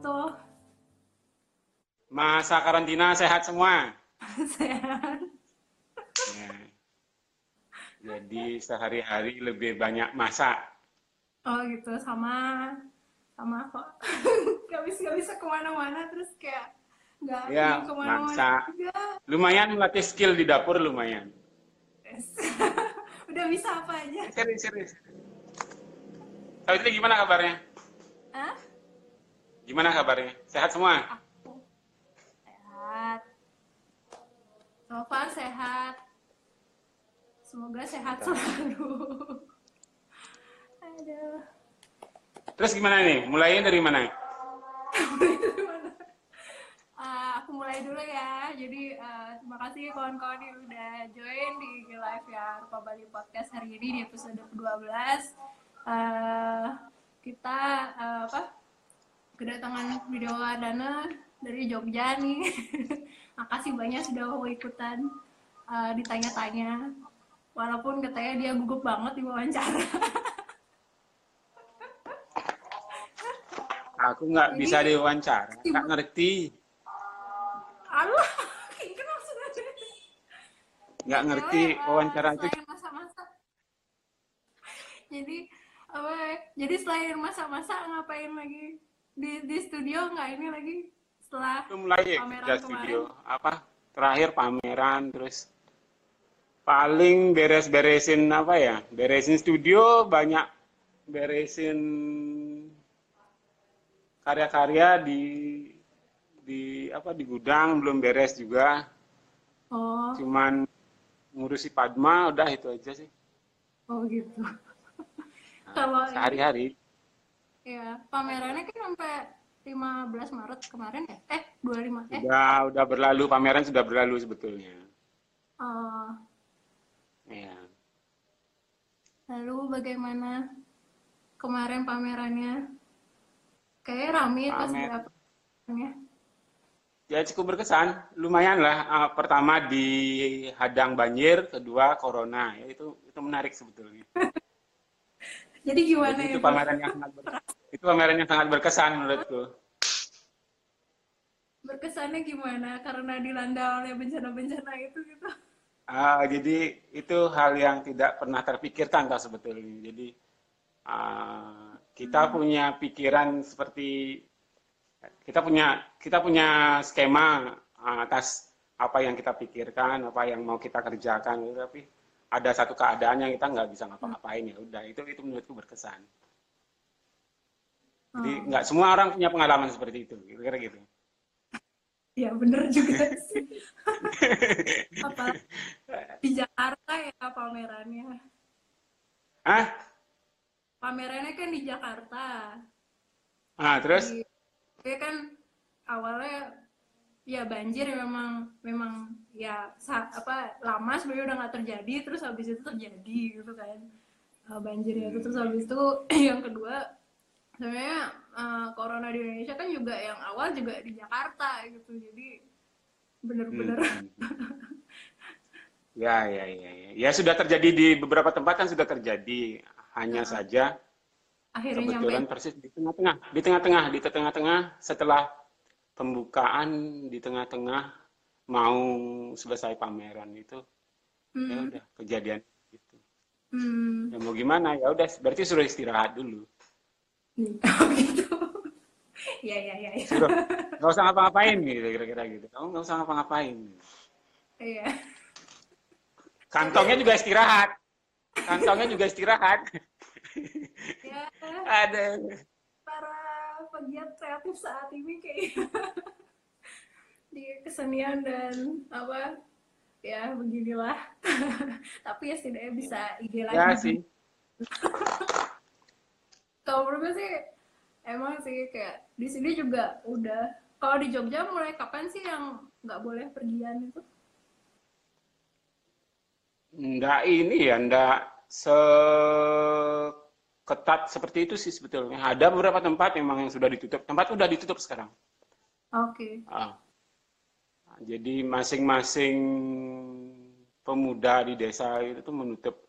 gitu. Masa karantina sehat semua? Sehat. Nah, jadi sehari-hari lebih banyak masak. Oh gitu, sama kok. Gak bisa kemana-mana, terus kayak gak ya, kemana-mana masak. Lumayan melatih skill di dapur, lumayan. Yes. Udah bisa apa aja. Serius. Sawitri gimana kabarnya? Hah? Gimana kabarnya? Sehat semua? Aku sehat. Sofa sehat. Semoga sehat selalu. Aduh. Terus gimana nih? Mulainya dari mana? Aku mulai dulu ya. Jadi terima kasih kawan-kawan yang udah join di live ya Papa Bali Podcast hari ini di episode ke-12. Kita kedatangan video Dana dari Jogja nih. Makasih banyak sudah mau ikutan ditanya-tanya, walaupun katanya dia gugup banget di wawancara. Aku nggak bisa diwawancara, nggak ngerti. Aduh, ini maksudnya nggak ngerti wawancara itu. Jadi selain masak-masak ngapain lagi di studio nggak ini lagi setelah mulai pameran kemarin? Studio terakhir pameran, terus paling beres-beresin beresin studio, banyak beresin karya-karya di gudang belum beres juga. Oh. Cuman ngurusi Padma, udah itu aja sih. Oh gitu. Kalau sehari-hari ya, pamerannya kan sampai 15 Maret kemarin ya? 25 Udah berlalu, pameran sudah berlalu sebetulnya. Ya. Lalu bagaimana kemarin pamerannya? Kayak rame pas berapa? Ya cukup berkesan, lumayan lah. Pertama dihadang banjir, kedua corona, ya itu menarik sebetulnya. Jadi gimana ya? Itu pameran yang sangat berkesan menurutku. Berkesannya gimana? Karena dilanda oleh bencana-bencana itu gitu. Jadi itu hal yang tidak pernah terpikirkan tau sebetulnya. Jadi kita punya pikiran seperti kita punya skema atas apa yang kita pikirkan, apa yang mau kita kerjakan gitu, tapi ada satu keadaan yang kita nggak bisa ngapa-ngapain. Ya udah, itu menurutku berkesan. Jadi nggak semua orang punya pengalaman seperti itu, kira-kira gitu. Ya bener juga sih. Di Jakarta ya pamerannya. Hah? Pamerannya kan di Jakarta. Terus? Ya kan awalnya ya banjir memang ya lama sebenarnya udah nggak terjadi, terus habis itu terjadi gitu kan banjirnya itu. Terus habis itu yang kedua sebenarnya corona di Indonesia kan juga yang awal juga di Jakarta gitu, jadi benar-benar ya sudah terjadi di beberapa tempat kan sudah terjadi, hanya saja akhirnya kebetulan persis di tengah-tengah setelah pembukaan, di tengah-tengah mau selesai pameran itu ya udah kejadian gitu. Ya mau gimana, ya udah berarti suruh istirahat dulu. Gitu. Ya. Suruh, nggak usah ngapa-ngapain gitu, kira-kira gitu. Kamu nggak usah ngapa-ngapain. Iya. Kantongnya juga istirahat. Ya. Ada. Pegiat kreatif saat ini kayak di kesenian dan ya beginilah. Tapi ya setidaknya bisa ide lagi. Ya sih. Kalau menurut sih emang sih kayak di sini juga udah. Kalau di Jogja mulai kapan sih yang nggak boleh pergian itu? Ketat seperti itu sih sebetulnya. Ada beberapa tempat memang yang sudah ditutup. Tempat udah ditutup sekarang. Oke. Jadi masing-masing pemuda di desa itu tuh menutup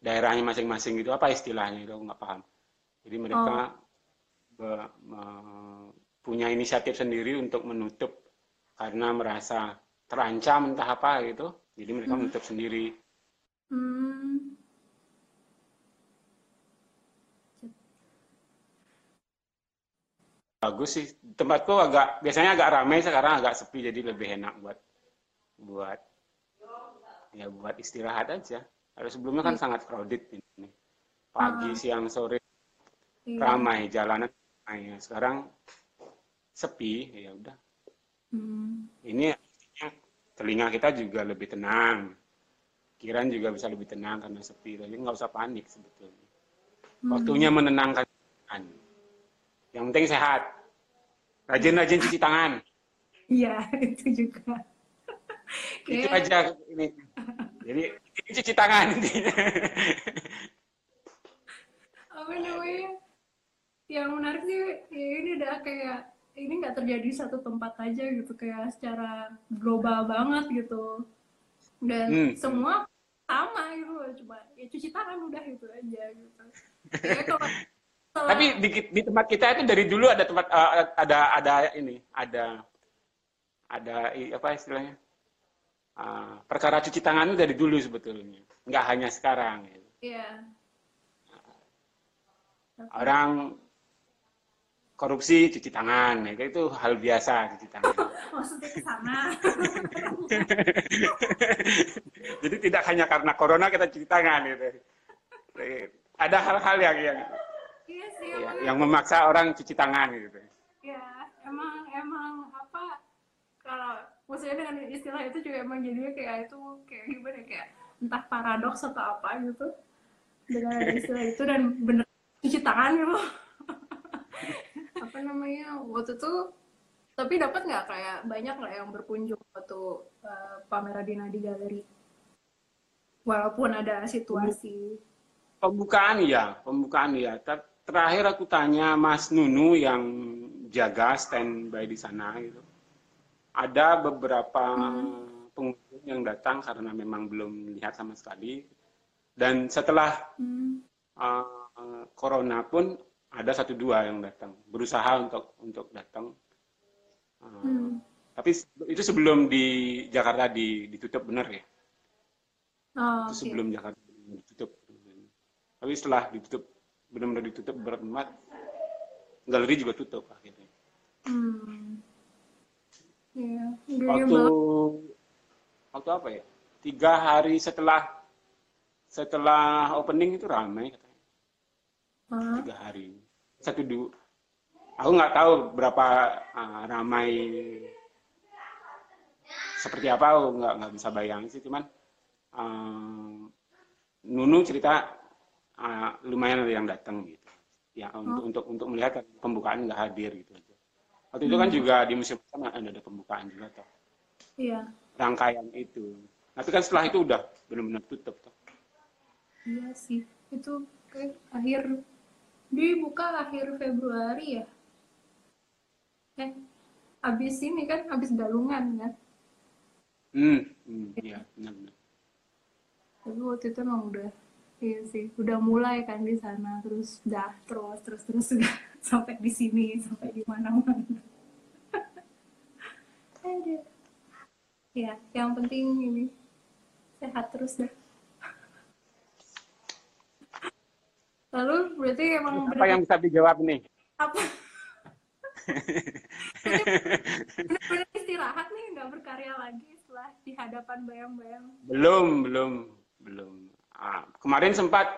daerahnya masing-masing gitu. Apa istilahnya itu? Aku nggak paham. Jadi mereka punya inisiatif sendiri untuk menutup karena merasa terancam entah apa gitu, jadi mereka menutup sendiri. Bagus sih, tempatku agak biasanya agak ramai, sekarang agak sepi, jadi lebih enak buat istirahat aja. Kalau sebelumnya kan sangat crowded ini, pagi, siang, sore ramai, jalanan ramai. Sekarang sepi, ya udah. Ini telinga kita juga lebih tenang, pikiran juga bisa lebih tenang karena sepi, tapi nggak usah panik sebetulnya. Waktunya menenangkan. Yang penting sehat, rajin-rajin cuci tangan. Iya, itu juga. Itu aja ini. Jadi cuci tangan intinya. Apa namanya? Yang menarik sih ini udah kayak ini nggak terjadi satu tempat aja gitu, kayak secara global banget gitu, dan semua sama gitu, cuma ya cuci tangan udah gitu aja gitu. Ya, tapi di tempat kita itu dari dulu ada tempat perkara cuci tangan itu dari dulu sebetulnya, nggak hanya sekarang. Gitu. Yeah. Orang korupsi cuci tangan, itu hal biasa cuci tangan. Maksudnya ke sana. Jadi tidak hanya karena corona kita cuci tangan gitu. Ada hal-hal yang memaksa orang cuci tangan gitu. Iya, emang apa? Kalau maksudnya dengan istilah itu juga emang jadinya kayak itu kayak gimana, kayak entah paradoks atau apa gitu dengan istilah itu, dan bener cuci tangan gitu. Apa namanya, waktu itu tapi dapat nggak kayak banyak nggak yang berkunjung waktu pameran di Nadi Galeri walaupun ada situasi pembukaan ya terakhir aku tanya Mas Nunu yang jaga standby di sana gitu, ada beberapa pengunjung yang datang karena memang belum lihat sama sekali, dan setelah corona pun ada 1-2 yang datang, berusaha untuk datang. Tapi itu sebelum di Jakarta ditutup benar ya. Oh, itu sebelum Jakarta ditutup. Tapi setelah ditutup, benar-benar ditutup berempat, galeri juga tutup akhirnya. Yeah. Waktu apa ya? 3 hari setelah opening itu ramai. 3 hari, 1-2, aku nggak tahu berapa ramai seperti apa, aku nggak bisa bayangin sih, cuman Nunu cerita lumayan ada yang datang gitu, ya untuk melihat pembukaan nggak hadir gitu. Waktu itu kan juga di museum kan ada pembukaan juga toh, yeah. Rangkaian itu, tapi kan setelah itu udah benar-benar tutup toh. Iya sih, itu kayak akhir. Dibuka akhir Februari ya? Abis ini kan, abis Galungan kan? Iya, benar-benar. Tapi waktu itu emang udah, iya sih, udah mulai kan di sana, terus sampai di sini, sampai di mana-mana. Aduh. Ya, yang penting ini sehat terus dah. Lalu berarti emang apa yang bisa dijawab nih? Apa? Benar-benar istirahat nih, nggak berkarya lagi setelah di hadapan bayang-bayang. Belum. Kemarin sempat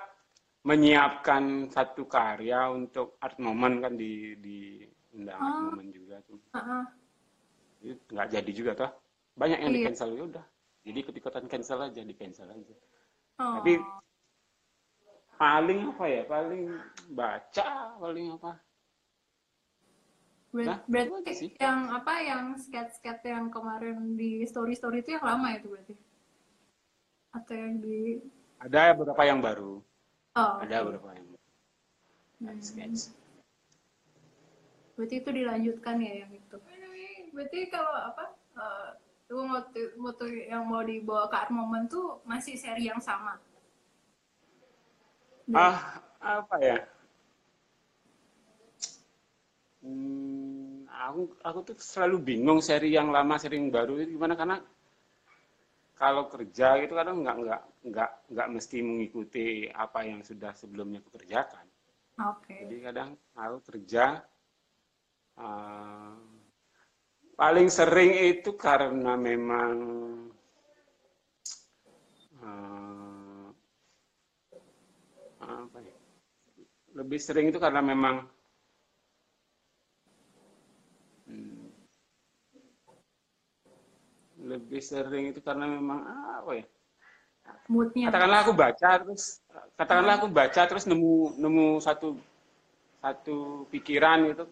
menyiapkan satu karya untuk art moment kan, di undang art moment juga tuh. Itu nggak jadi juga toh. Banyak yang di cancel ya udah. Jadi ikut-ikutan cancel aja, Tapi paling baca, paling apa? Berarti yang sketch-sketch yang kemarin di story-story itu yang lama itu berarti? Atau yang di... Ada beberapa yang baru. Sketch. Berarti itu dilanjutkan ya yang itu? Berarti kalau apa, moto yang mau dibawa ke art moment tuh masih seri yang sama? Apa ya? aku tuh selalu bingung seri yang lama, seri yang baru itu gimana, karena kalau kerja itu kadang nggak mesti mengikuti apa yang sudah sebelumnya kukerjakan. Okay. Jadi kadang aku kerja paling sering itu karena memang lebih sering itu karena memang apa ya? Moodnya. Katakanlah aku baca terus, nemu satu pikiran gitu.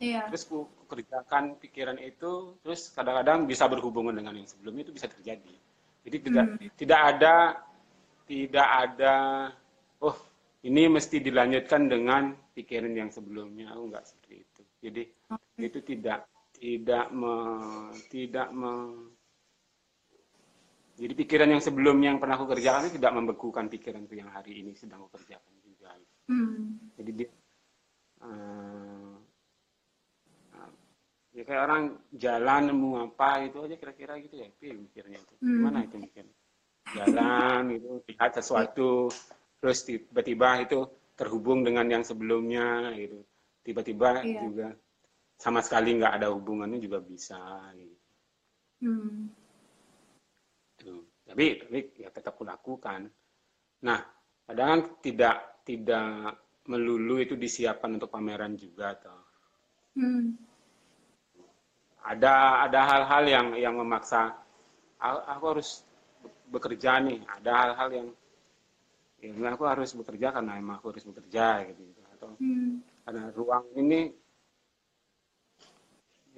Iya. Terus aku kerjakan pikiran itu, terus kadang-kadang bisa berhubungan dengan yang sebelumnya, itu bisa terjadi. Jadi tidak ada oh, ini mesti dilanjutkan dengan pikiran yang sebelumnya. Aku nggak seperti itu. Jadi itu jadi pikiran yang sebelumnya yang pernah aku kerjakan itu tidak membekukan pikiranku yang hari ini sedang aku kerjakan juga. Jadi dia ya kayak orang jalan nemu apa itu aja kira-kira gitu ya, mikirnya itu gimana itu mikir jalan gitu, lihat sesuatu terus tiba-tiba itu terhubung dengan yang sebelumnya gitu, tiba-tiba juga sama sekali nggak ada hubungannya juga bisa gitu. Tuh. Tapi ya tetap kulakukan. Nah, kadang tidak melulu itu disiapkan untuk pameran juga toh. Ada hal-hal yang memaksa aku harus bekerja nih, ada hal-hal yang aku harus bekerja karena emang aku harus bekerja gitu, atau karena ruang ini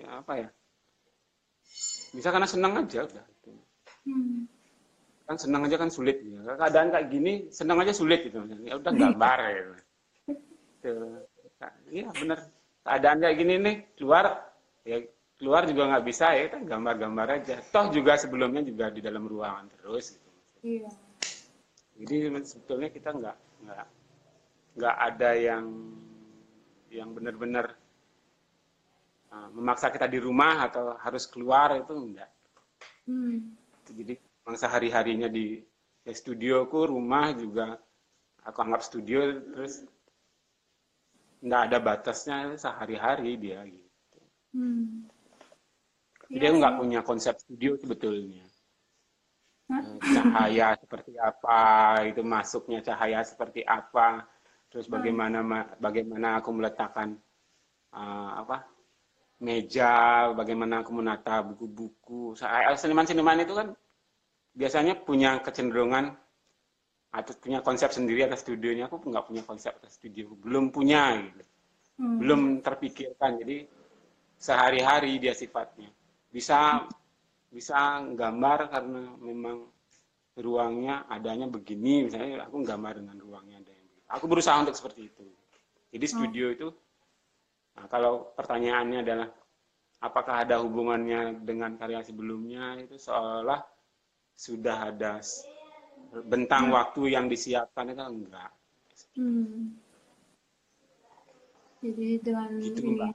ya apa ya, bisa karena senang aja udah gitu. Kan senang aja kan sulit ya, keadaan kayak gini senang aja sulit gitu, ya udah gambar ya gitu. Iya bener, keadaan kayak gini nih keluar juga nggak bisa ya, kan gambar-gambar aja toh juga sebelumnya juga di dalam ruangan terus gitu. Iya. Jadi sebetulnya kita nggak ada yang benar-benar memaksa kita di rumah atau harus keluar, itu enggak. Jadi mangsa hari-harinya di studioku, rumah juga aku anggap studio, terus enggak ada batasnya, sehari-hari dia gitu. Dia enggak punya konsep studio sebetulnya. Cahaya seperti apa, itu masuknya cahaya seperti apa, terus bagaimana aku meletakkan meja, bagaimana aku menata buku-buku. Seniman-seniman itu kan biasanya punya kecenderungan atau punya konsep sendiri atas studionya. Aku nggak punya konsep atas studio, belum punya gitu. Belum terpikirkan. Jadi sehari-hari dia sifatnya bisa gambar karena memang ruangnya adanya begini, misalnya aku gambar dengan ruangnya ada yang begini. Aku berusaha untuk seperti itu. Jadi studio itu. Nah, kalau pertanyaannya adalah apakah ada hubungannya dengan karya sebelumnya, itu seolah sudah ada bentang waktu yang disiapkan, itu enggak. Jadi dengan gitu, Mbak.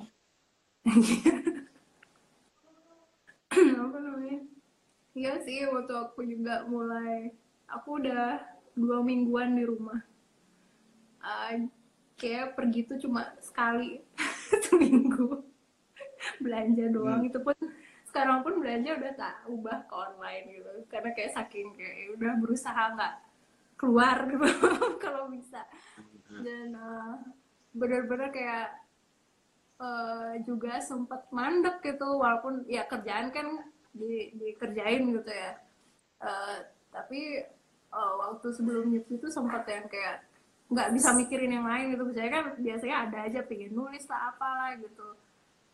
Apa namanya? Iya sih, waktu aku juga mulai, aku udah 2 mingguan di rumah. Kayak pergi tuh cuma sekali seminggu belanja doang, itu pun sekarang pun belanja udah tak ubah ke online gitu, karena kayak saking kayak udah berusaha nggak keluar gitu, kalau bisa. Dan benar-benar kayak juga sempat mandek gitu, walaupun ya kerjaan kan dikerjain gitu ya, tapi waktu sebelum nyuci itu sempat yang kayak nggak bisa mikirin yang lain gitu, misalnya kan biasanya ada aja pengen nulis lah apalah gitu,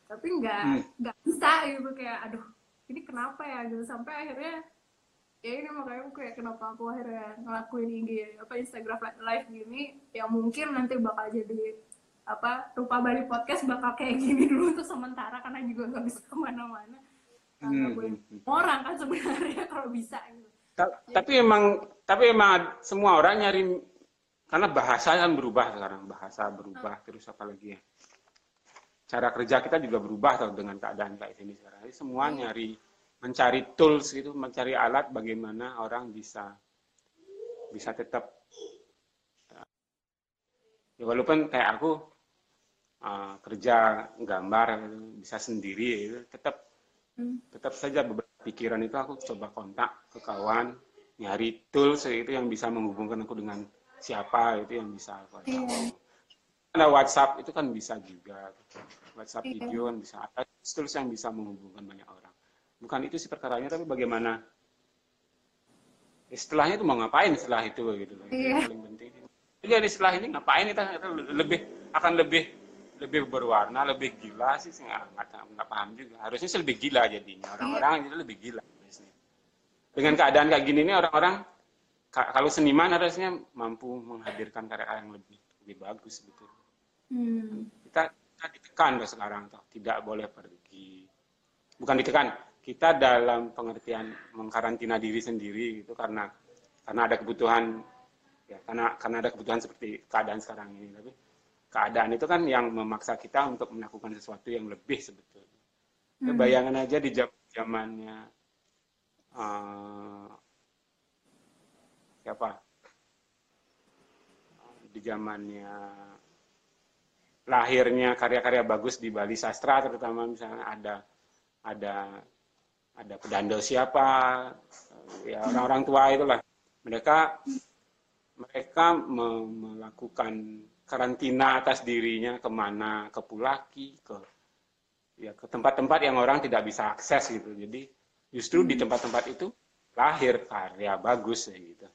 tapi nggak bisa gitu, kayak aduh ini kenapa ya gitu, sampai akhirnya ya ini makanya aku kayak kenapa aku akhirnya ngelakuin IG apa Instagram live gini, yang mungkin nanti bakal jadi apa Rupa Bali Podcast bakal kayak gini dulu tuh sementara, karena juga nggak bisa kemana-mana, orang kan sebenarnya kalau bisa gitu. Tapi emang semua orang nyari. Karena bahasa kan berubah sekarang, terus apalagi ya cara kerja kita juga berubah tau, dengan keadaan kayak ini sekarang. Jadi semua mencari tools gitu, mencari alat bagaimana orang bisa tetap ya, walaupun kayak aku kerja gambar bisa sendiri gitu, tetap saja beberapa pikiran itu aku coba kontak ke kawan, nyari tools itu yang bisa menghubungkan aku dengan siapa itu yang bisa aku kontak. Ada WhatsApp itu kan bisa juga, WhatsApp video kan bisa, ada tools yang bisa menghubungkan banyak orang. Bukan itu sih perkaranya, tapi bagaimana istilahnya itu mau ngapain setelah itu gitu loh, itu yang paling penting. Jadi setelah ini ngapain kita lebih berwarna, lebih gila sih, nggak paham juga. Harusnya sih lebih gila jadinya, orang-orang itu lebih gila. Dengan keadaan kayak gini ini orang-orang, kalau seniman harusnya mampu menghadirkan karya yang lebih bagus gitu. Kita ditekan loh sekarang, toh tidak boleh pergi. Bukan ditekan, kita dalam pengertian mengkarantina diri sendiri gitu, karena ada kebutuhan ya, karena ada kebutuhan seperti keadaan sekarang ini. Tapi keadaan itu kan yang memaksa kita untuk melakukan sesuatu yang lebih sebetulnya. Bayangan aja di zamannya di zamannya lahirnya karya-karya bagus di Bali sastra, terutama misalnya ada pedando siapa ya, orang-orang tua itulah, mereka melakukan karantina atas dirinya, kemana, ke Pulaki, ke tempat-tempat yang orang tidak bisa akses gitu. Jadi justru di tempat-tempat itu lahir karya bagus ya gitu.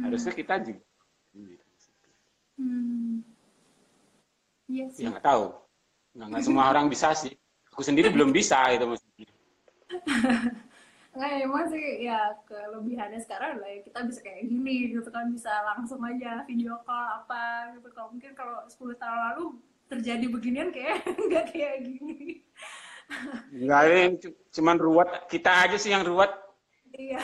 Harusnya kita juga yes, ya nggak tahu, nggak semua orang bisa sih, aku sendiri belum bisa itu maksudnya. Nggak, emang sih ya kelebihannya sekarang lah kita bisa kayak gini gitu kan, bisa langsung aja video call apa gitu. Kalau mungkin kalau 10 tahun lalu terjadi beginian kayak nggak kayak gini. Nggak, ini cuman ruwet kita aja sih yang ruwet. Iya.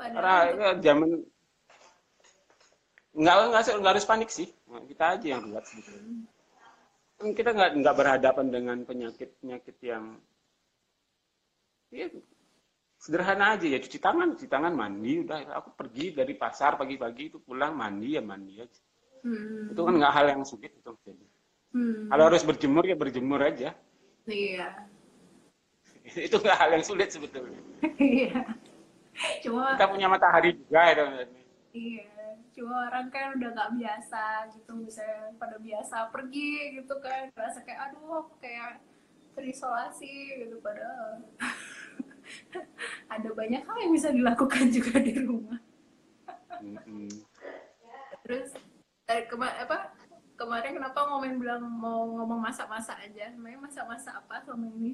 Padahal zaman nggak harus panik sih, kita aja yang ruwet gitu. Kita nggak berhadapan dengan penyakit yang ya sederhana aja ya, cuci tangan, mandi, udah. Aku pergi dari pasar pagi-pagi itu pulang mandi aja. Itu kan nggak hal yang sulit itu. Kalau harus berjemur ya berjemur aja. Iya. Itu nggak hal yang sulit sebetulnya. Iya. Cuma kita punya matahari juga itu. Iya. Cuma orang kan udah nggak biasa gitu, misalnya pada biasa pergi gitu kan, rasa kayak aduh aku kayak terisolasi gitu, padahal ada banyak hal yang bisa dilakukan juga di rumah. Terus kemarin kenapa Ngomen bilang mau ngomong masak-masak aja? Memang masak-masak apa selama ini?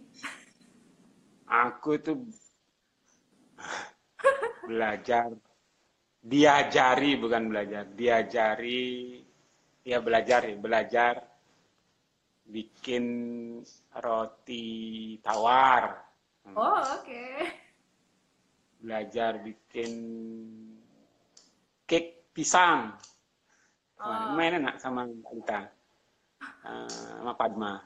Aku tuh belajar, diajari, bukan belajar, diajari, ya belajar bikin roti tawar. Oh, oke. Belajar bikin cake pisang. Oh. Main enak sama Alita, sama Padma.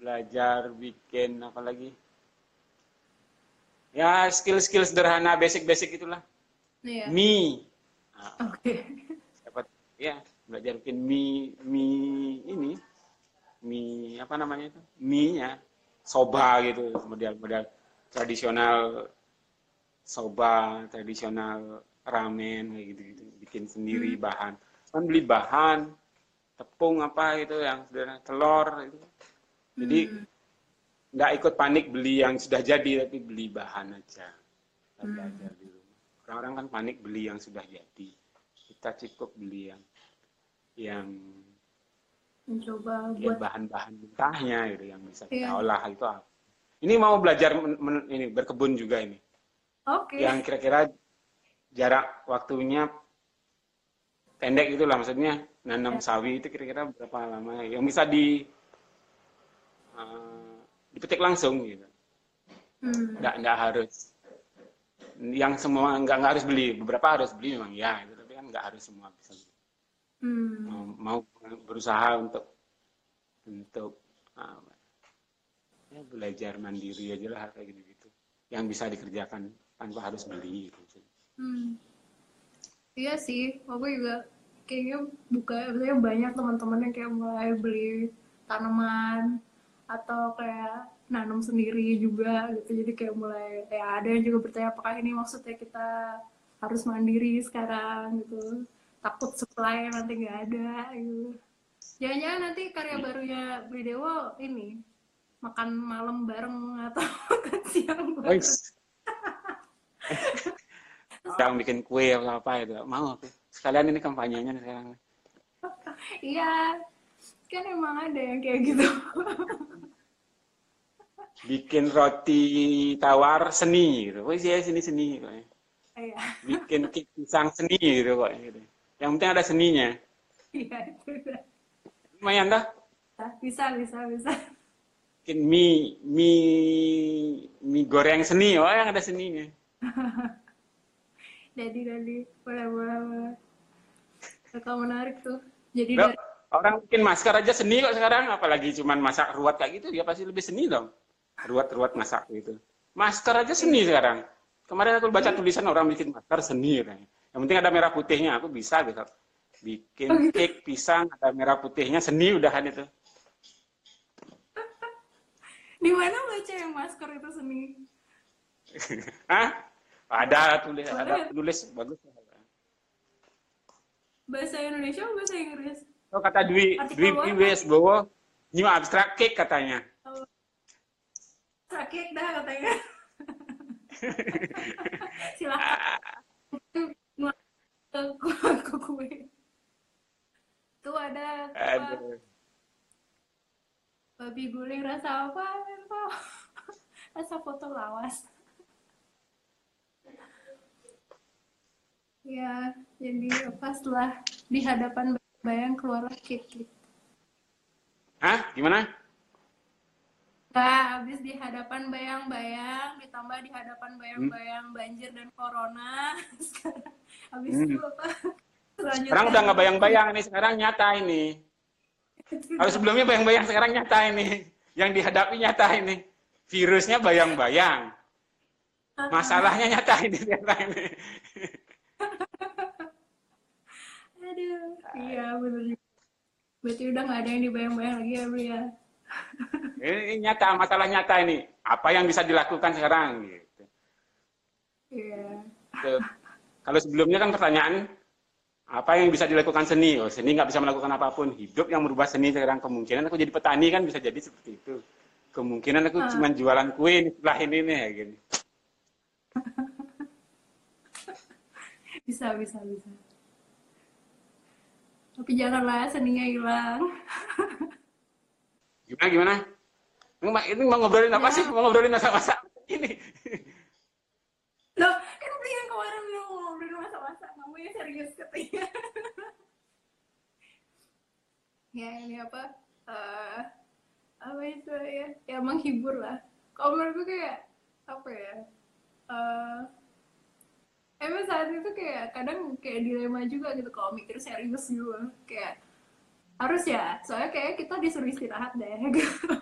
Belajar bikin apa lagi? Ya, skill-skill sederhana, basic-basic itulah. Iya. Mie. Oke. Dapat ya, belajar bikin mie ini. Mie apa namanya itu? Mie-nya soba gitu, model-model tradisional soba, tradisional ramen kayak gitu-gitu. Bikin sendiri bahan. Kan beli bahan, tepung apa gitu yang sederhana, telur gitu. Jadi nggak ikut panik beli yang sudah jadi, tapi beli bahan aja. Kita belajar di rumah. Orang-orang kan panik beli yang sudah jadi. Kita cukup beli yang mencoba buat bahan-bahan mentahnya gitu, yang bisa kita olah itu apa. Ini mau belajar ini berkebun juga ini. Oke. Yang kira-kira jarak waktunya pendek itulah, maksudnya nanam sawi itu kira-kira berapa lama yang bisa dipetik langsung gitu, nggak harus yang semua, nggak harus beli, beberapa harus beli memang ya, tapi kan nggak harus semua bisa. Mau berusaha untuk belajar mandiri aja lah kayak gitu-gitu yang bisa dikerjakan tanpa harus beli gitu. Iya sih, aku juga kayaknya banyak teman-teman yang kayak mulai beli tanaman atau kayak nanam sendiri juga gitu. Jadi kayak mulai ya ada yang juga bertanya apakah ini maksudnya kita harus mandiri sekarang gitu, takut supply nanti nggak ada gitu. Jangan-jangan nanti karya barunya Bridewo ini makan malam bareng atau makan siang bareng. Sekarang bikin kue atau apa itu mau tuh. Sekalian ini kampanyenya nih sekarang. Iya. Kan emang ada yang kayak gitu. Bikin roti tawar seni gitu. Oh iya, seni kok. Iya. Bikin cake pisang seni gitu kok gitu. Yang penting ada seninya. Iya, itu udah. Lumayan dah. Bisa. Bikin mie goreng seni, oh yang ada seninya. Jadi boleh. Kalau menarik tuh. Jadi bro, orang bikin masker aja seni kok sekarang, apalagi cuman masak ruwet kayak gitu, dia pasti lebih seni dong. Ruwet masak gitu. Masker aja seni sekarang. Kemarin aku baca tulisan orang bikin masker seni katanya. Yang penting ada merah putihnya, aku bisa gitu. Bikin cake pisang ada merah putihnya, seni udahan itu. Di mana baca yang masker itu seni? Hah? Ada tulis bagus. Bahasa Indonesia atau bahasa Inggris? Oh, kata Dwi wes bawa new abstract cake katanya. Abstract cake dah katanya. Silakan. Kue. Tuh ada apa? Babi guling rasa apa? Rasa foto lawas. Ya, jadi paslah di hadapan bayang keluarlah cake. Hah? Gimana? Nah, habis di hadapan bayang-bayang, ditambah di hadapan bayang-bayang banjir dan corona. Sekarang, habis itu apa? Sekarang udah nggak bayang-bayang nih, sekarang nyata ini. Kalau sebelumnya bayang-bayang, sekarang nyata ini. Yang dihadapi nyata ini. Virusnya bayang-bayang. Masalahnya nyata ini. Nyata ini. Aduh, iya bener. Berarti udah nggak ada yang dibayang-bayang lagi ya, Bri ya. Ini nyata, masalah nyata ini. Apa yang bisa dilakukan sekarang? Gitu. Iya. Yeah. Kalau sebelumnya kan pertanyaan, apa yang bisa dilakukan seni? Oh, seni nggak bisa melakukan apapun. Hidup yang merubah seni sekarang, kemungkinan aku jadi petani kan bisa jadi seperti itu. Kemungkinan aku cuma jualan kue setelah ini nih, ya gini. Bisa. Tapi janganlah seninya hilang. Gimana? Ini mau ngobrolin apa sih? Mau ngobrolin masa-masa ini? Loh, kan yang kemarin bilang mau ngobrolin masa-masa. Kamu ya serius katanya. Ya ini apa? Apa itu ya? Ya menghibur lah. Kalau menurutku kayak apa ya? Emang saat itu kayak kadang kayak dilema juga gitu kalau mikir serius juga kayak harus ya soalnya kayak kita disuruh istirahat deh gitu.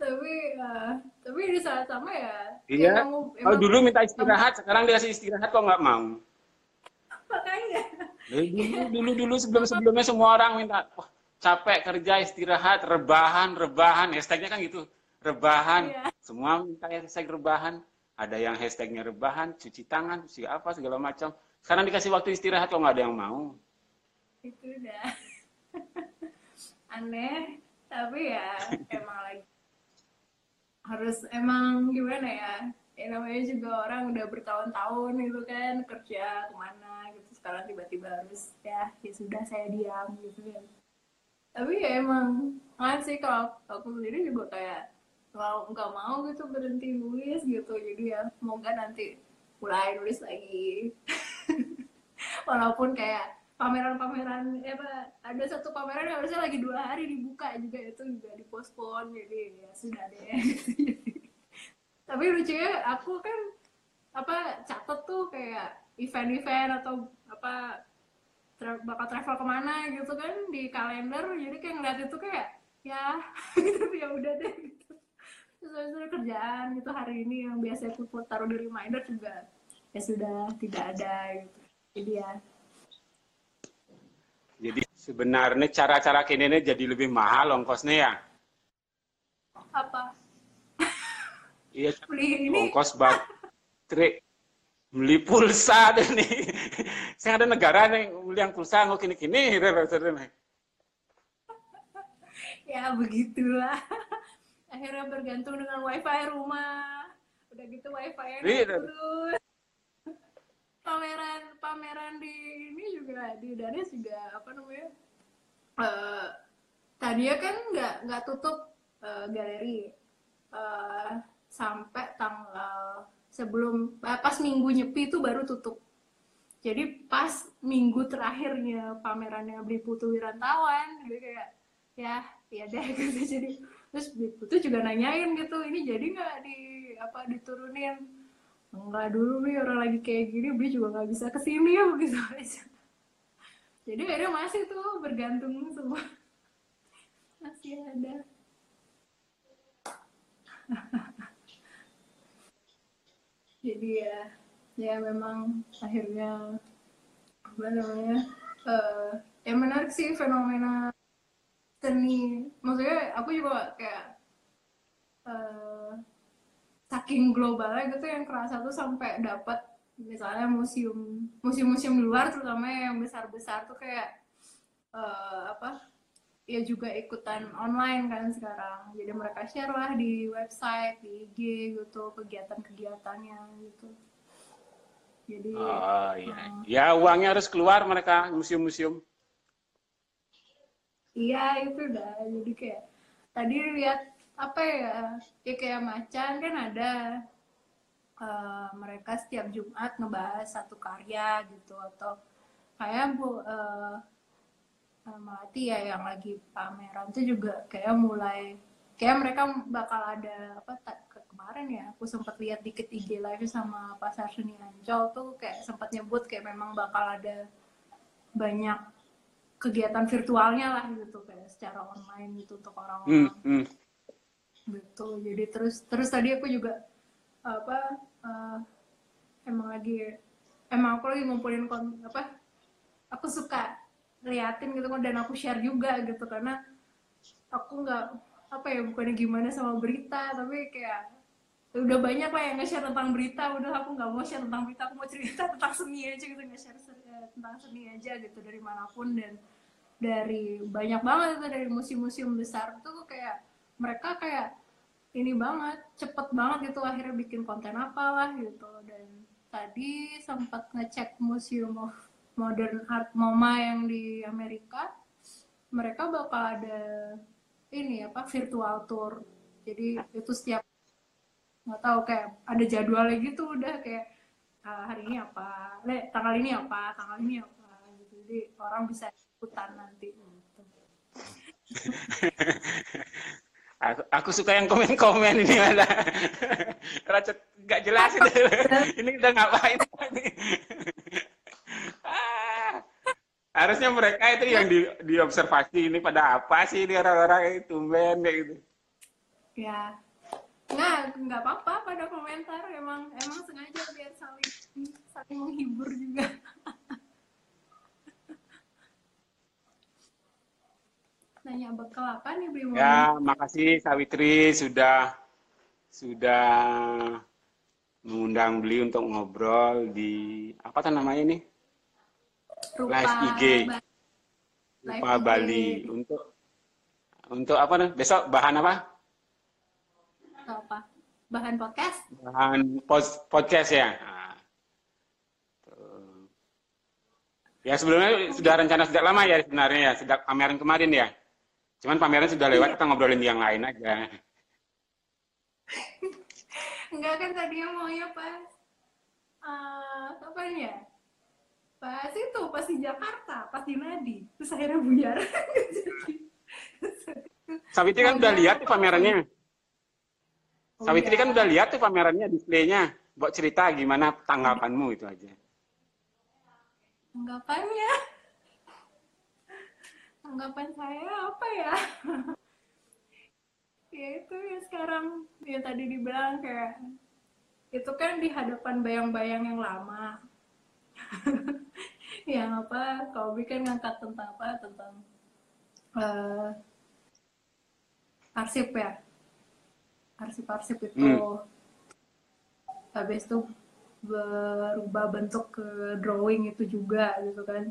tapi di saat sama ya iya kalau dulu minta istirahat sekarang dikasih istirahat kok nggak mau makanya dulu sebelumnya semua orang minta wah, capek kerja istirahat rebahan hashtagnya kan gitu rebahan iya. Semua minta hashtag rebahan. Ada yang hashtagnya rebahan, cuci tangan, cuci apa, segala macam. Sekarang dikasih waktu istirahat, kok nggak ada yang mau. Itu udah. Aneh, tapi ya emang lagi. Harus emang gimana ya, ya namanya juga orang udah bertahun-tahun gitu kan, kerja kemana gitu. Sekarang tiba-tiba harus ya sudah saya diam gitu kan. Tapi ya emang, kan sih kalau aku sendiri juga kayak, kalau nggak mau gitu berhenti nulis gitu, jadi ya semoga nanti mulai nulis lagi. Walaupun kayak pameran-pameran, ada satu pameran yang harusnya lagi 2 hari dibuka juga itu juga dipospon, jadi ya sudah deh. Tapi lucunya aku kan catet tuh kayak event-event atau bakal travel kemana gitu kan di kalender, jadi kayak ngeliat itu kayak ya gitu ya udah deh gitu. Terus kerjaan gitu hari ini yang biasanya aku taruh di reminder juga ya sudah tidak ada gitu. Jadi ya jadi sebenarnya cara-cara kini jadi lebih mahal ongkosnya ya apa iya ongkos baterai beli pulsa deh nih. Saya ada negara nih beli yang pulsa nggak kini-kini ya begitulah akhirnya bergantung dengan wifi rumah udah gitu wifi-nya terus pameran di ini juga di Danes juga apa namanya tadinya kan nggak tutup galeri sampai tanggal sebelum pas minggu nyepi itu baru tutup. Jadi pas minggu terakhirnya pamerannya Beli Putu Wirantawan gitu kayak ya deh gitu. Jadi terus Beli Putu juga nanyain gitu, ini jadi nggak diturunin? Enggak dulu nih orang lagi kayak gini, Beli juga nggak bisa kesini ya begitu aja. Jadi akhirnya masih tuh bergantung semua masih ada. Jadi ya memang akhirnya apa namanya ya menarik sih fenomena seni. Maksudnya aku juga kayak saking globalnya gitu yang kerasa tuh sampai dapat misalnya museum luar terutama yang besar tuh kayak ya juga ikutan online kan sekarang. Jadi mereka share lah di website, di IG gitu, kegiatan-kegiatannya gitu. Jadi ya uangnya harus keluar mereka museum-museum. Iya, itu udah. Jadi kayak tadi lihat apa ya kayak Macan kan ada mereka setiap Jumat ngebahas satu karya gitu atau kayak Melati ya yang lagi pameran tuh juga kayak mulai kayak mereka bakal ada kemarin ya aku sempat lihat dikit IG live sama Pasar Seni Ancol tuh kayak sempat nyebut kayak memang bakal ada banyak kegiatan virtualnya lah gitu kayak secara online gitu untuk orang-orang gitu. Jadi terus tadi aku juga emang aku lagi ngumpulin aku suka liatin gitu kan dan aku share juga gitu karena aku nggak bukannya gimana sama berita tapi kayak udah banyak lah yang nge-share tentang berita udah aku nggak mau share tentang berita aku mau cerita tentang seni aja gitu nge-share tentang seni aja gitu dari manapun dan dari banyak banget itu dari museum-museum besar tuh kayak mereka kayak ini banget cepet banget gitu akhirnya bikin konten apalah gitu dan tadi sempat ngecek Museum of Modern Art MoMA yang di Amerika, mereka bakal ada ini virtual tour. Jadi itu setiap nggak tahu kayak ada jadwalnya gitu udah kayak hari ini apa, tanggal ini apa, gitu. Jadi orang bisa ikutan nanti. Gitu. Aku suka yang komen-komen ini ada. Racet nggak jelas ini. Ini udah ngapain ini? Harusnya mereka itu yang diobservasi ini pada apa sih ini orang-orang itu men kayak gitu. Ya. Nggak apa-apa pada komentar emang sengaja biar saling menghibur juga. Nanya bekal apa nih Bimo? Ya, makasih Sawitri sudah mengundang Beli untuk ngobrol di apa tuh namanya nih? Live IG Papa Bali untuk apa nih besok bahan apa bahan podcast podcast ya ya sebelumnya sudah rencana sejak lama ya sebenarnya ya sejak pameran kemarin ya cuman pameran sudah lewat kita ngobrolin yang lain aja enggak kan tadinya maunya pas kapan ya pas di Jakarta, pas di Nadi, terus akhirnya buyar. Sawitri kan udah lihat tuh pamerannya. Sawitri kan udah lihat tuh pamerannya, displaynya. Buat cerita gimana tanggapanmu itu aja. Tanggapannya? Anggapan saya apa ya? Ya itu ya sekarang, ya tadi dibilang kayak, itu kan di hadapan bayang-bayang yang lama. Yang apa, kau bikin ngangkat tentang apa, tentang arsip ya? Arsip-arsip itu. Habis itu berubah bentuk ke drawing itu juga gitu kan.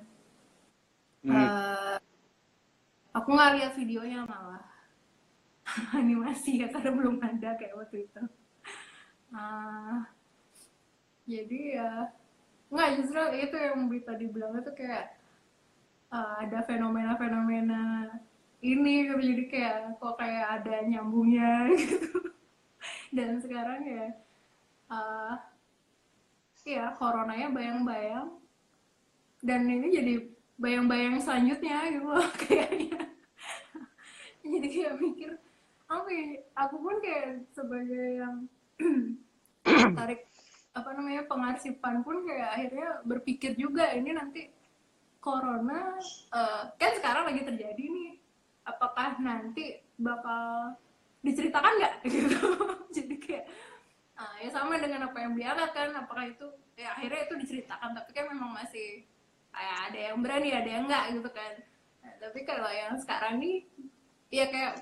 Aku nggak lihat videonya malah. Animasi ya, karena belum ada kayak waktu itu. Jadi ya nggak, justru itu yang tadi bilangnya tuh kayak ada fenomena-fenomena ini gitu, jadi kayak kok kayak ada nyambungnya gitu. Dan sekarang ya ya coronanya bayang-bayang, dan ini jadi bayang-bayang selanjutnya gitu loh kayaknya. Jadi kayak mikir, aku pun kayak sebagai yang tarik apa namanya pengarsipan pun kayak akhirnya berpikir juga ini nanti corona kan sekarang lagi terjadi nih, apakah nanti bakal diceritakan nggak gitu. Jadi kayak ya sama dengan apa yang diangkat kan, apakah itu ya akhirnya itu diceritakan, tapi kan memang masih kayak ada yang berani ada yang nggak gitu kan. Nah, tapi kalau yang sekarang nih ya kayak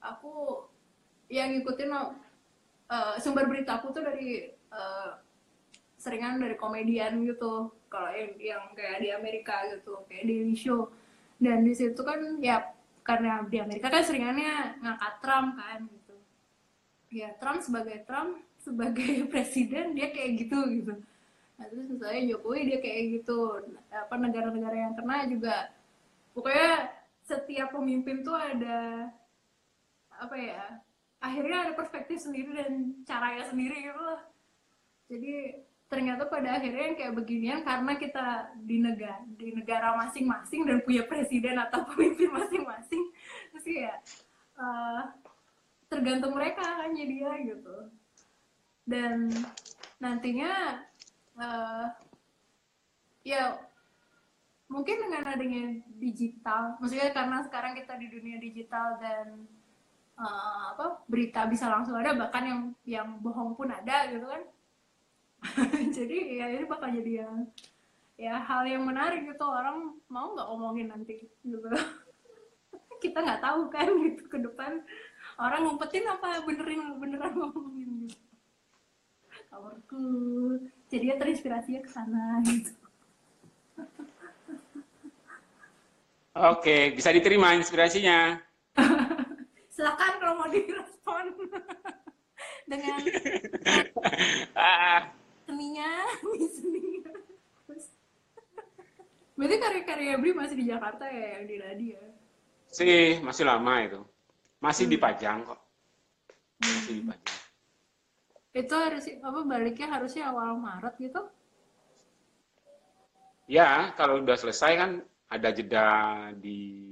aku yang ngikutin sumber berita aku tuh dari seringan dari komedian gitu, kalau yang kayak di Amerika gitu, kayak Daily Show. Dan di situ kan ya karena di Amerika kan seringannya ngangkat Trump kan gitu. Ya Trump sebagai presiden dia kayak gitu gitu. Nah, terus misalnya Jokowi dia kayak gitu. Apa negara-negara yang kena juga, pokoknya setiap pemimpin tuh ada apa ya? Akhirnya ada perspektif sendiri dan caranya sendiri gitu loh. Jadi ternyata pada akhirnya yang kayak beginian karena kita di negara masing-masing dan punya presiden atau pemimpin masing-masing, terus ya tergantung mereka kan jadinya gitu. Dan nantinya ya mungkin dengan adanya digital, maksudnya karena sekarang kita di dunia digital dan berita bisa langsung ada, bahkan yang bohong pun ada gitu kan. Jadi ya ini bakal jadi yang ya hal yang menarik gitu, orang mau nggak omongin nanti gitu. Kita nggak tahu kan gitu ke depan orang ngumpetin apa beneran ngomongin gitu. Kawarku jadinya terinspirasinya ke sana gitu. Oke, bisa diterima inspirasinya. Silakan kalau mau direspon dengan seninya. Berarti karya-karya Bri masih di Jakarta ya, yang di Nadi ya? Sih, masih lama itu. Masih dipajang kok. Masih dipajang. Itu harus baliknya harusnya awal Maret gitu? Ya, kalau udah selesai kan ada jeda di,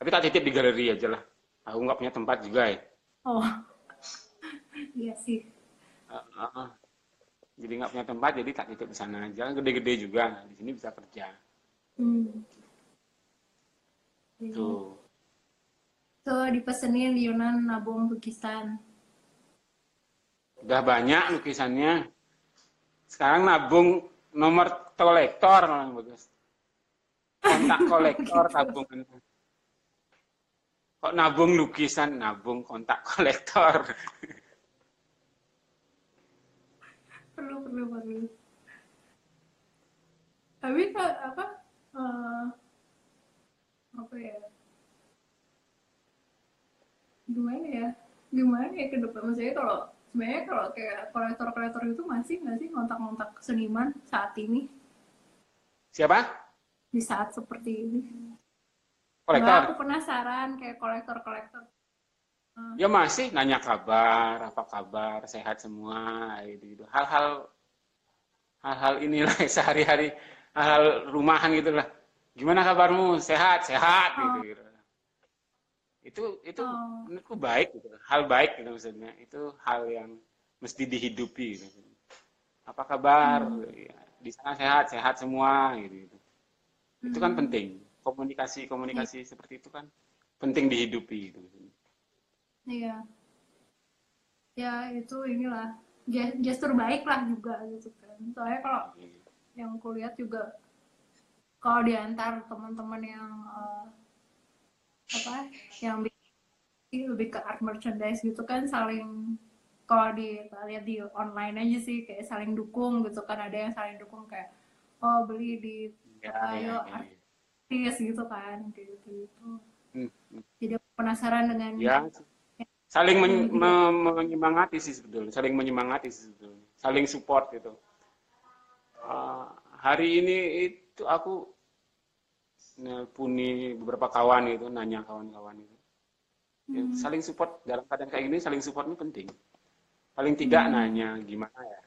tapi tak titip di galeri aja lah. Aku nggak punya tempat juga ya. Oh, iya sih. Jadi nggak punya tempat, jadi tak titip di sana aja. Gede-gede juga, di sini bisa kerja. Tuh dipesenin Yunan nabung lukisan. Udah banyak lukisannya. Sekarang nabung nomor kolektor, kontak kolektor tabungan. Kok nabung lukisan, nabung kontak kolektor. Perlu. Tapi Gimana ya ke depan? Maksudnya kalau kayak kolektor-kolektor itu masih nggak sih kontak-kontak seniman saat ini? Siapa? Di saat seperti ini. Kolektor. Aku penasaran kayak kolektor-kolektor. Ya masih nanya kabar, apa kabar, sehat semua, gitu. Hal-hal inilah sehari-hari, hal-hal rumahan gitulah. Gimana kabarmu? Sehat gitu. Itu menurutku baik gitu. Hal baik gitu maksudnya. Itu hal yang mesti dihidupi gitu. Apa kabar? Ya, di sana sehat semua gitu. Itu kan penting. Komunikasi seperti itu kan penting dihidupi gitu. Iya. Ya itu inilah gestur baik lah juga gitu kan. Soalnya kalau yang kulihat juga kalau diantar teman-teman yang yang lebih ke art merchandise gitu kan, saling kalau lihat di online aja sih kayak saling dukung gitu kan. Ada yang saling dukung kayak oh beli di artis gitu kan gitu. Jadi penasaran dengan saling menyemangati sih sebetulnya, saling support gitu. Hari ini itu aku nelponi beberapa kawan gitu, nanya kawan-kawan itu. Saling support dalam keadaan kayak gini, saling support ini penting. Paling tidak nanya gimana ya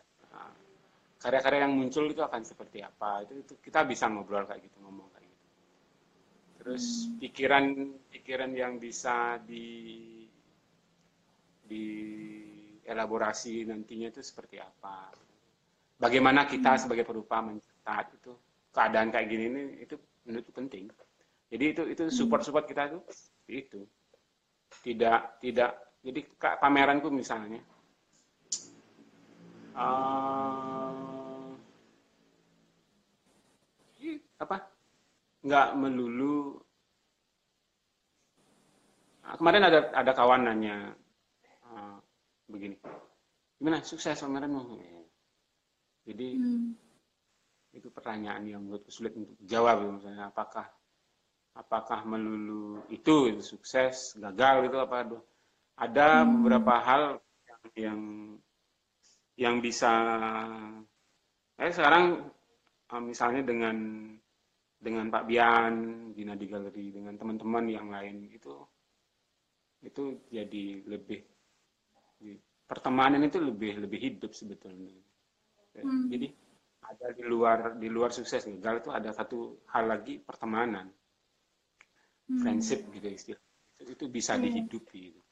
karya-karya yang muncul itu akan seperti apa, itu kita bisa ngobrol kayak gitu, ngomong kayak gitu. Terus pikiran yang bisa di elaborasi nantinya itu seperti apa, bagaimana kita sebagai perupa mencetak itu keadaan kayak gini ini, itu menurutku penting. Jadi itu support kita itu tidak jadi pameranku misalnya nggak melulu. Kemarin ada kawan nanya begini, gimana sukses pameranmu? Jadi itu pertanyaan yang menurutku sulit untuk jawab, misalnya apakah melulu itu sukses gagal gitu apa? Ada beberapa hal yang bisa sekarang misalnya dengan Pak Bian di Nadi Galeri, dengan teman-teman yang lain, itu jadi lebih pertemanan itu lebih hidup sebetulnya. Jadi ada di luar sukses gagal itu ada satu hal lagi, pertemanan, friendship gitu istilah. Itu bisa dihidupi. Gitu.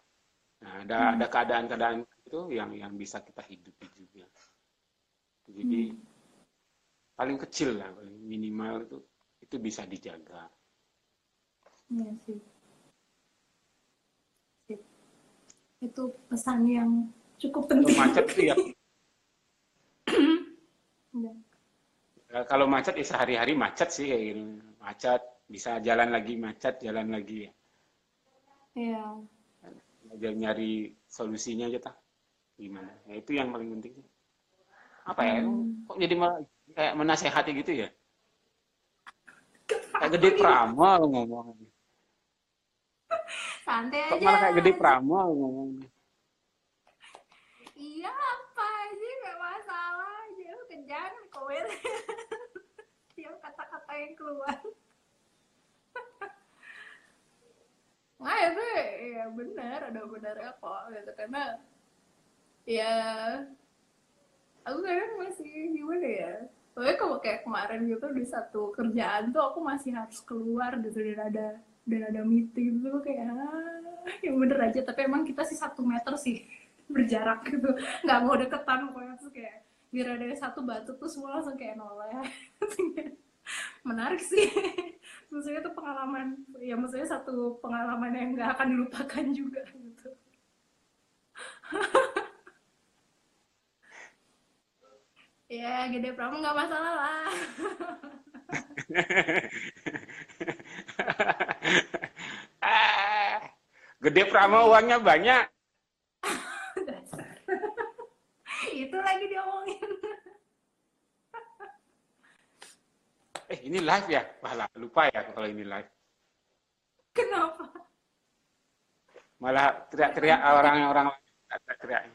Nah, ada keadaan-keadaan itu yang bisa kita hidupi juga. Jadi paling kecil lah, paling minimal itu bisa dijaga. Iya sih. Itu pesan yang cukup penting. Kalau macet itu kalau macet sehari-hari macet sih kayak gitu. Macet, bisa jalan lagi macet, jalan lagi ya. Iya. Nyari solusinya aja tah. Gimana? Ya, itu yang paling penting sih. Apa ya? Kok jadi malah kayak menasehati gitu ya? Kayak Gede Pramo ngomongnya. Santai aja. Kok malah kayak Gede Pramo ngomongnya. Iya, apa sih? Gak masalah. Jadi lu jangan kowe. Tiap kata-kata yang keluar. Nah itu ya benar, ada benarnya kok gitu, karena ya aku kadang masih gimana ya, pokoknya kalau kayak kemarin gitu di satu kerjaan tuh aku masih harus keluar gitu, dan ada meeting gitu kayak yang bener aja, tapi emang kita sih 1 meter sih berjarak gitu, nggak mau deketan pokoknya. Terus kayak biar ada satu batu tuh semua langsung kayak noleh. Menarik sih, maksudnya itu pengalaman ya, maksudnya satu pengalaman yang nggak akan dilupakan juga gitu. Ya Gede Pramu nggak masalah lah. Gede Pramu uangnya banyak. Dasar. Itu lagi diomongin. Ini live ya? Malah lupa ya kalau ini live. Kenapa? Malah teriak-teriak orang-orang teriak.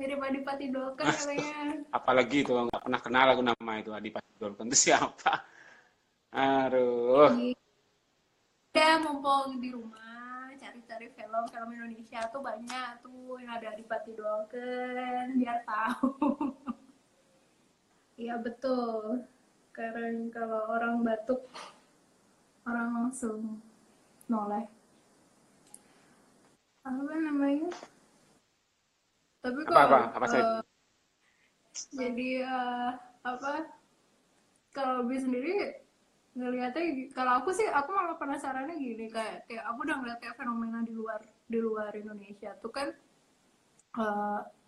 Mirip Adipati Dolken namanya. Apalagi itu nggak pernah kenal aku nama itu, Adipati Dolken itu siapa? Aduh. Ya mumpung di rumah cari-cari film Indonesia tuh banyak tuh yang ada Adipati Dolken, biar tahu. Iya betul, karena kalau orang batuk, orang langsung noleh. Apa namanya? Tapi kalau jadi Kalau Bi sendiri ngelihatnya, kalau aku sih aku malah penasarannya gini, kayak aku udah ngeliat kayak fenomena di luar Indonesia tuh kan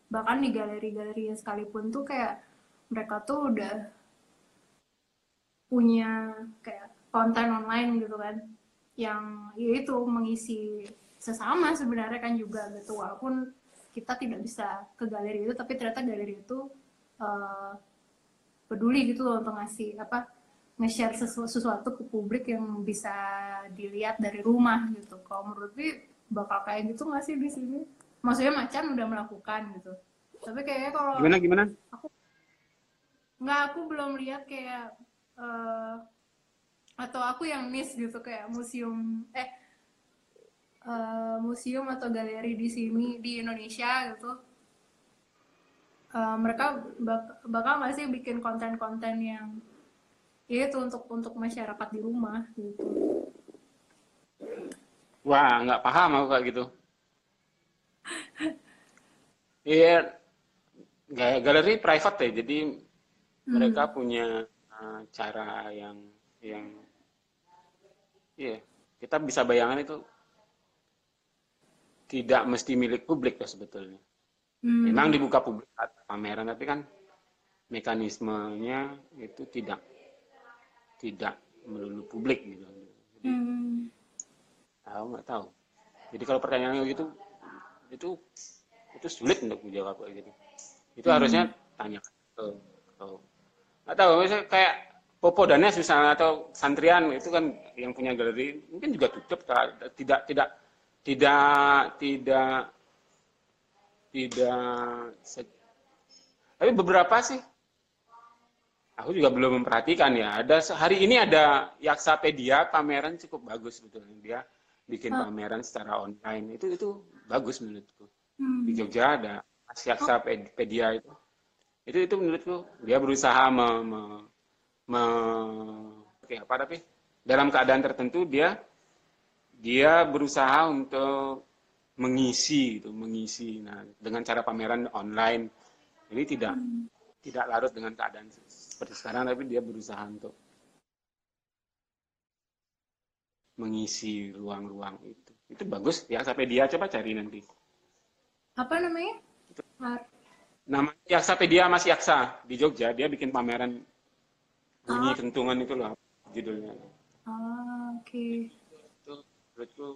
bahkan di galeri-galeri sekalipun tuh kayak mereka tuh udah punya kayak konten online gitu kan, yang yaitu mengisi sesama sebenarnya kan juga gitu, walaupun kita tidak bisa ke galeri itu, tapi ternyata galeri itu peduli gitu loh untuk ngasih nge-share sesuatu ke publik yang bisa dilihat dari rumah gitu. Kalau menurut gue bakal kayak gitu nggak sih di sini? Maksudnya Macan udah melakukan gitu, tapi kayaknya kalau gimana? Aku belum lihat kayak atau aku yang miss gitu kayak museum atau galeri di sini di Indonesia gitu. Mereka bakal nggak sih bikin konten-konten yang itu untuk masyarakat di rumah gitu? Wah, nggak paham aku kayak gitu. Iya, galeri private ya, jadi mereka punya cara yang iya, kita bisa bayangkan itu tidak mesti milik publik ya sebetulnya. Memang dibuka publik pameran, tapi kan mekanismenya itu tidak melulu publik gitu. Jadi, nggak tahu. Jadi kalau pertanyaannya gitu, itu sulit untuk menjawab kayak gitu. Itu harusnya tanya ke nggak tahu, misalnya kayak Popodanes misalnya atau Santrian itu kan yang punya galeri mungkin juga tutup, tidak, tapi beberapa sih aku juga belum memperhatikan ya. Hari ini ada Yaksapedia, pameran cukup bagus sebetulnya, dia bikin pameran secara online, itu bagus menurutku. Di Jogja ada Mas Yaksapedia, itu menurutku dia berusaha tapi dalam keadaan tertentu dia berusaha untuk mengisi dengan cara pameran online, jadi tidak larut dengan keadaan seperti sekarang, tapi dia berusaha untuk mengisi ruang-ruang itu bagus ya. Yaksapedia, coba cari nanti apa namanya itu. Nama Yaksapedia Mas Yaksa di Jogja, dia bikin pameran bunyi kentungan itu loh judulnya. Oke. Itu menurutku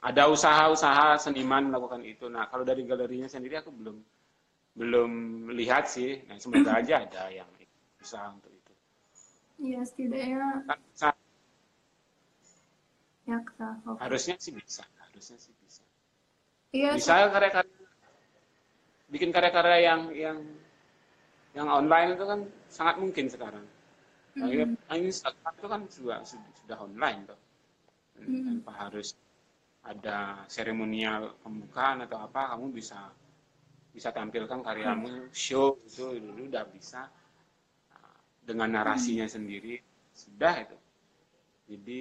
ada usaha-usaha seniman melakukan itu. Nah, kalau dari galerinya sendiri aku belum lihat sih. Nah, semoga aja ada yang usaha untuk itu. Iya, setidaknya. Ya, okay. Harusnya sih bisa. Iya. Bisa karya-karya, bikin karya-karya yang online itu kan sangat mungkin sekarang. Instagram itu kan sudah online tuh, tanpa harus ada seremonial pembukaan atau apa, kamu bisa tampilkan karyamu, show itu dulu udah bisa dengan narasinya sendiri, sudah itu. Jadi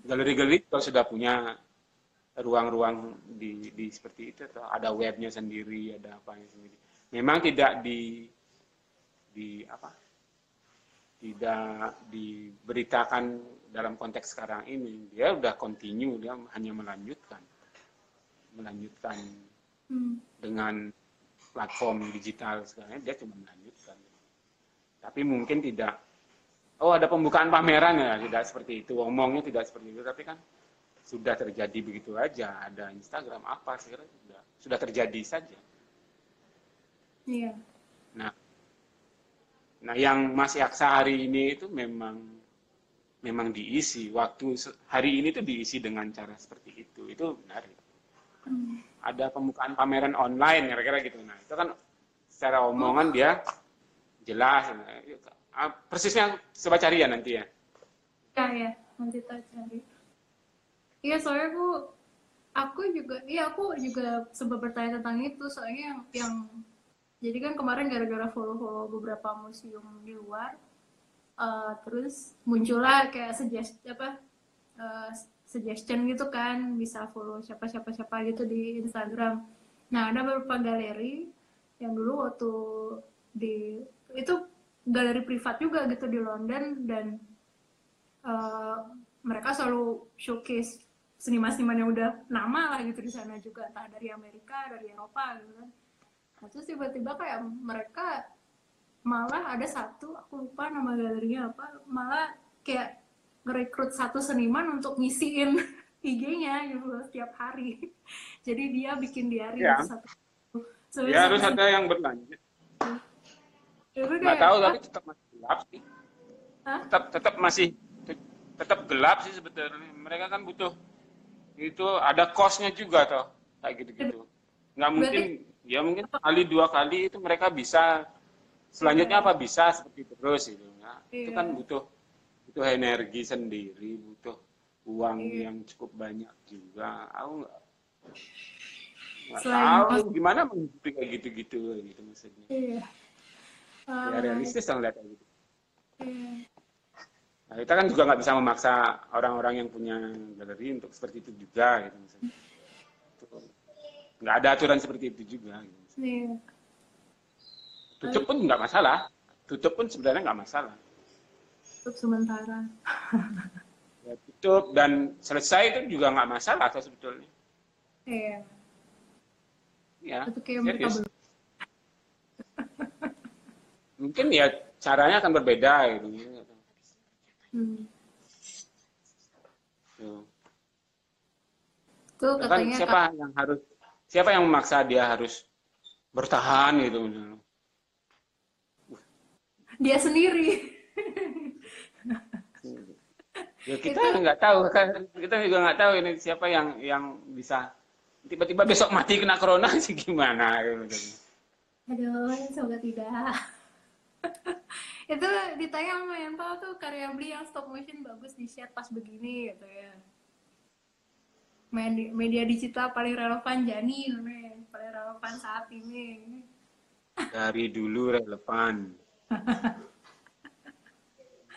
galeri-galeri kalau sudah punya ruang-ruang di seperti itu, atau ada webnya sendiri, ada apanya sendiri. Memang tidak tidak diberitakan dalam konteks sekarang ini, dia udah continue, dia hanya melanjutkan dengan platform digital sekarang, dia cuma melanjutkan, tapi mungkin tidak ada pembukaan pameran ya, tidak seperti itu, omongnya tidak seperti itu, tapi kan sudah terjadi begitu aja, ada Instagram apa sekarang sudah terjadi saja. Iya. Nah, yang Mas Yaksa hari ini itu memang diisi. Waktu hari ini itu diisi dengan cara seperti itu. Itu benar. Ada pembukaan pameran online, kira-kira gitu. Nah, itu kan secara omongan dia jelas. Persisnya coba cari ya nanti ya. Ya, nanti kita cari. Iya, soalnya aku juga sempat bertanya tentang itu. Soalnya yang jadi kan kemarin gara-gara follow beberapa museum di luar, terus muncullah kayak suggestion gitu kan, bisa follow siapa gitu di Instagram. Nah, ada beberapa galeri yang dulu waktu di itu galeri privat juga gitu di London, dan mereka selalu showcase seniman-seniman yang udah nama lah gitu di sana juga, entah dari Amerika, dari Eropa gitu kan. Nah, terus tiba-tiba kayak mereka malah ada satu, aku lupa nama galerinya apa, malah kayak ngerekrut satu seniman untuk ngisiin IG-nya gitu loh, setiap hari. Jadi dia bikin diari ya. Satu. So, ya harus ada yang berlanjut. Nggak tahu tapi tetap masih gelap sih. Hah? Tetap gelap sih sebetulnya. Mereka kan butuh itu, ada cost-nya juga toh, kayak gitu-gitu. Nggak mungkin, berarti, ya mungkin kali dua kali itu mereka bisa. Selanjutnya apa bisa seperti terus gitu, nah, iya. Itu kan butuh energi sendiri, butuh uang yang cukup banyak juga. Aku nggak tahu gimana menghidupi kayak gitu-gitu gitu maksudnya. Iya. Ya realistis yang lihat kayak gitu. Iya. Nah, kita kan juga nggak bisa memaksa orang-orang yang punya galeri untuk seperti itu juga gitu maksudnya. Nggak ada aturan seperti itu juga gitu maksudnya. Iya. Tutup pun nggak masalah, tutup sementara ya, tutup dan selesai itu juga nggak masalah atau sebetulnya. Iya ya, serius. Mungkin ya caranya akan berbeda gitu. Tuh, kan siapa yang memaksa dia harus bertahan gitu, dia sendiri. Ya kita nggak tahu, kita juga nggak tahu ini siapa yang bisa tiba-tiba besok mati kena corona sih gimana? Aduh, semoga tidak. Itu ditanya sama yang tahu tuh, karya beli yang stop motion bagus di share pas begini gitu ya. Media digital paling relevan Jani, paling relevan saat ini. Dari dulu relevan.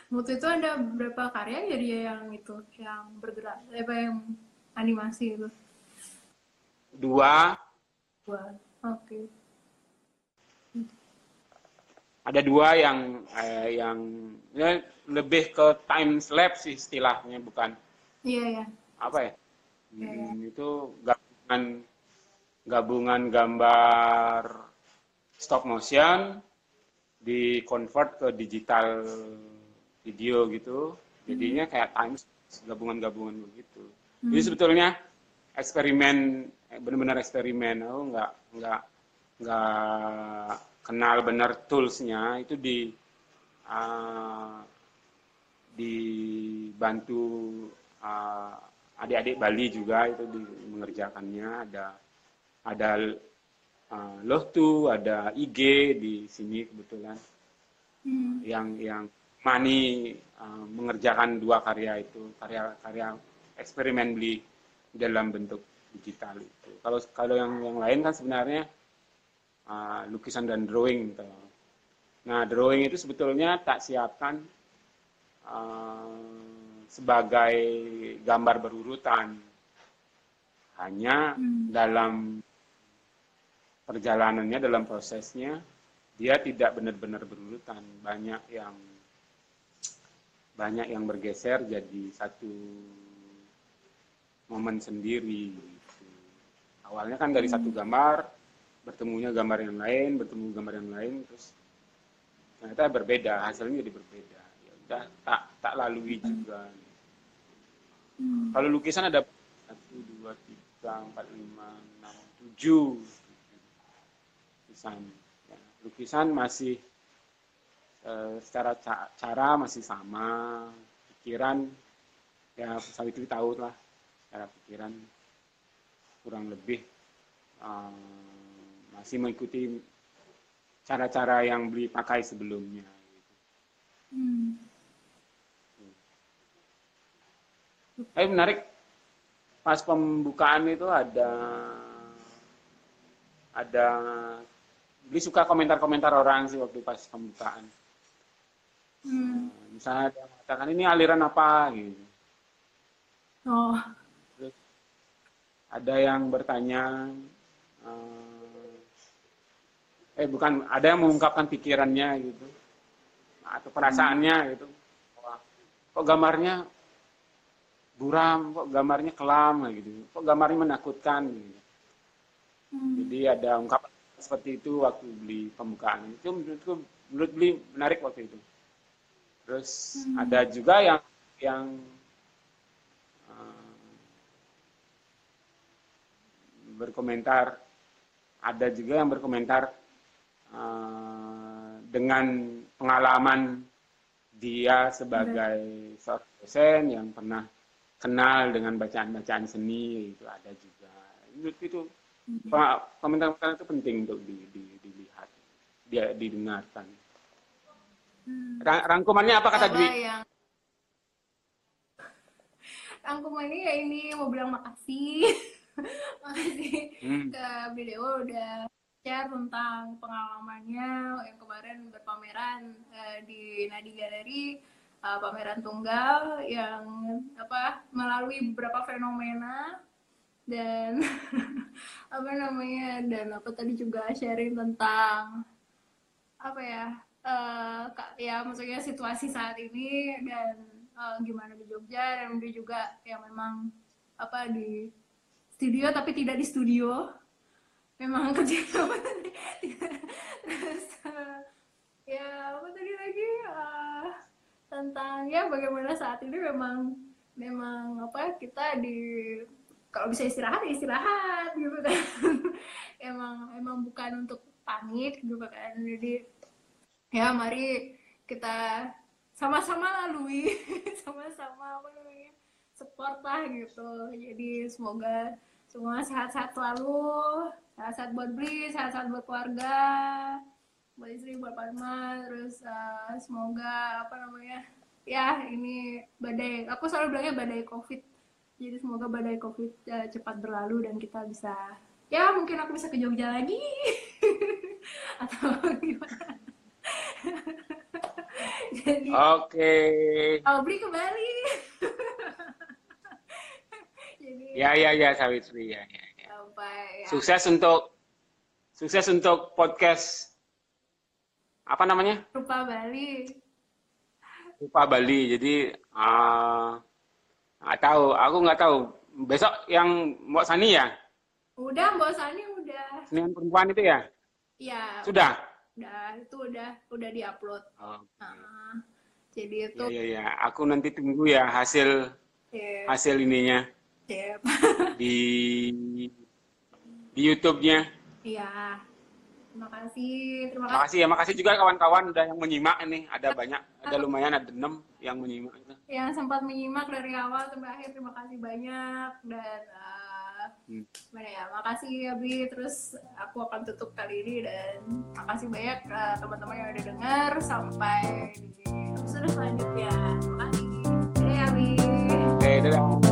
Waktu itu ada beberapa karya jadi yang bergerak, yang animasi itu. Dua, oke. Ada dua yang ya, lebih ke time lapse sih istilahnya, bukan? Iya ya. Apa ya? Itu gabungan gambar stop motion di convert ke digital video gitu, jadinya kayak times gabungan-gabungan begitu. Jadi sebetulnya benar-benar eksperimen, aku nggak kenal benar toolsnya itu, dibantu adik-adik Bali juga itu mengerjakannya, ada Lohtu, ada IG di sini kebetulan yang Mani mengerjakan dua karya itu, karya eksperimen beli dalam bentuk digital itu. Kalau yang lain kan sebenarnya lukisan dan drawing gitu. Nah, drawing itu sebetulnya tak siapkan sebagai gambar berurutan, hanya dalam perjalanannya, dalam prosesnya dia tidak benar-benar berurutan, banyak yang bergeser jadi satu momen sendiri gitu. Awalnya kan dari satu gambar, bertemunya gambar yang lain, terus ternyata berbeda, hasilnya jadi berbeda, ya udah tak lalui juga. Kalau lukisan ada 1, 2, 3, 4, 5, 6, 7 lukisan masih secara cara masih sama, pikiran ya Sawitri tahu lah, cara pikiran kurang lebih masih mengikuti cara-cara yang beli pakai sebelumnya gitu. Tapi menarik, pas pembukaan itu ada Beli suka komentar-komentar orang sih waktu pas pembukaan. Misalnya ada yang mengatakan, ini aliran apa gitu. Oh. Terus ada yang bertanya, ada yang mengungkapkan pikirannya gitu. atau perasaannya gitu. Wah, kok gambarnya buram, kok gambarnya kelam gitu, kok gambarnya menakutkan gitu. Jadi ada ungkapan seperti itu waktu beli pembukaan itu, menurutku beli menarik waktu itu. Terus ada juga yang berkomentar, ada juga yang berkomentar dengan pengalaman dia sebagai seorang dosen yang pernah kenal dengan bacaan-bacaan seni, itu ada juga. Itu komentar-komentar itu penting untuk dilihat, dia didengarkan. Rangkumannya apa kata Dwi? Rangkumannya ya ini mau bilang makasih. Makasih ke Beliau udah share tentang pengalamannya yang kemarin berpameran di Nadi Galeri, pameran tunggal yang melalui beberapa fenomena dan tadi juga sharing tentang maksudnya situasi saat ini dan gimana di Jogja, dan dia juga yang memang di studio tapi tidak di studio. Memang kerja terus tentang bagaimana saat ini memang kita kalau bisa istirahat gitu kan. emang bukan untuk pamit gitu kan, jadi mari kita sama-sama lalui support lah gitu. Jadi semoga semua sehat-sehat selalu, sehat-sehat buat Bli, sehat-sehat buat keluarga, buat istri, buat Padma, terus semoga ini badai, aku selalu bilangnya badai COVID, jadi semoga badai COVID cepat berlalu dan kita bisa, mungkin aku bisa ke Jogja lagi, atau gimana. Jadi, Oke. Bli kembali. Ya, Sawitri ya. Sukses untuk podcast Papa Bali. Jadi aku nggak tahu besok yang Mbok Sani ya. Udah Mbok Sani udah. Seniman perempuan itu ya? Iya. Sudah. Udah diupload. Jadi itu. Iya. Aku nanti tunggu ya hasil ininya. Yep. di YouTube-nya. Iya. Terima kasih. Ya, makasih juga kawan-kawan udah yang menyimak ini. Ada banyak, ada 6 yang menyimak. Yang sempat menyimak dari awal sampai akhir, terima kasih banyak dan makasih ya Bi. Terus aku akan tutup kali ini dan makasih banyak teman-teman yang udah dengar sampai di episode selanjutnya. Makasih. Dadah Bi. Dadah.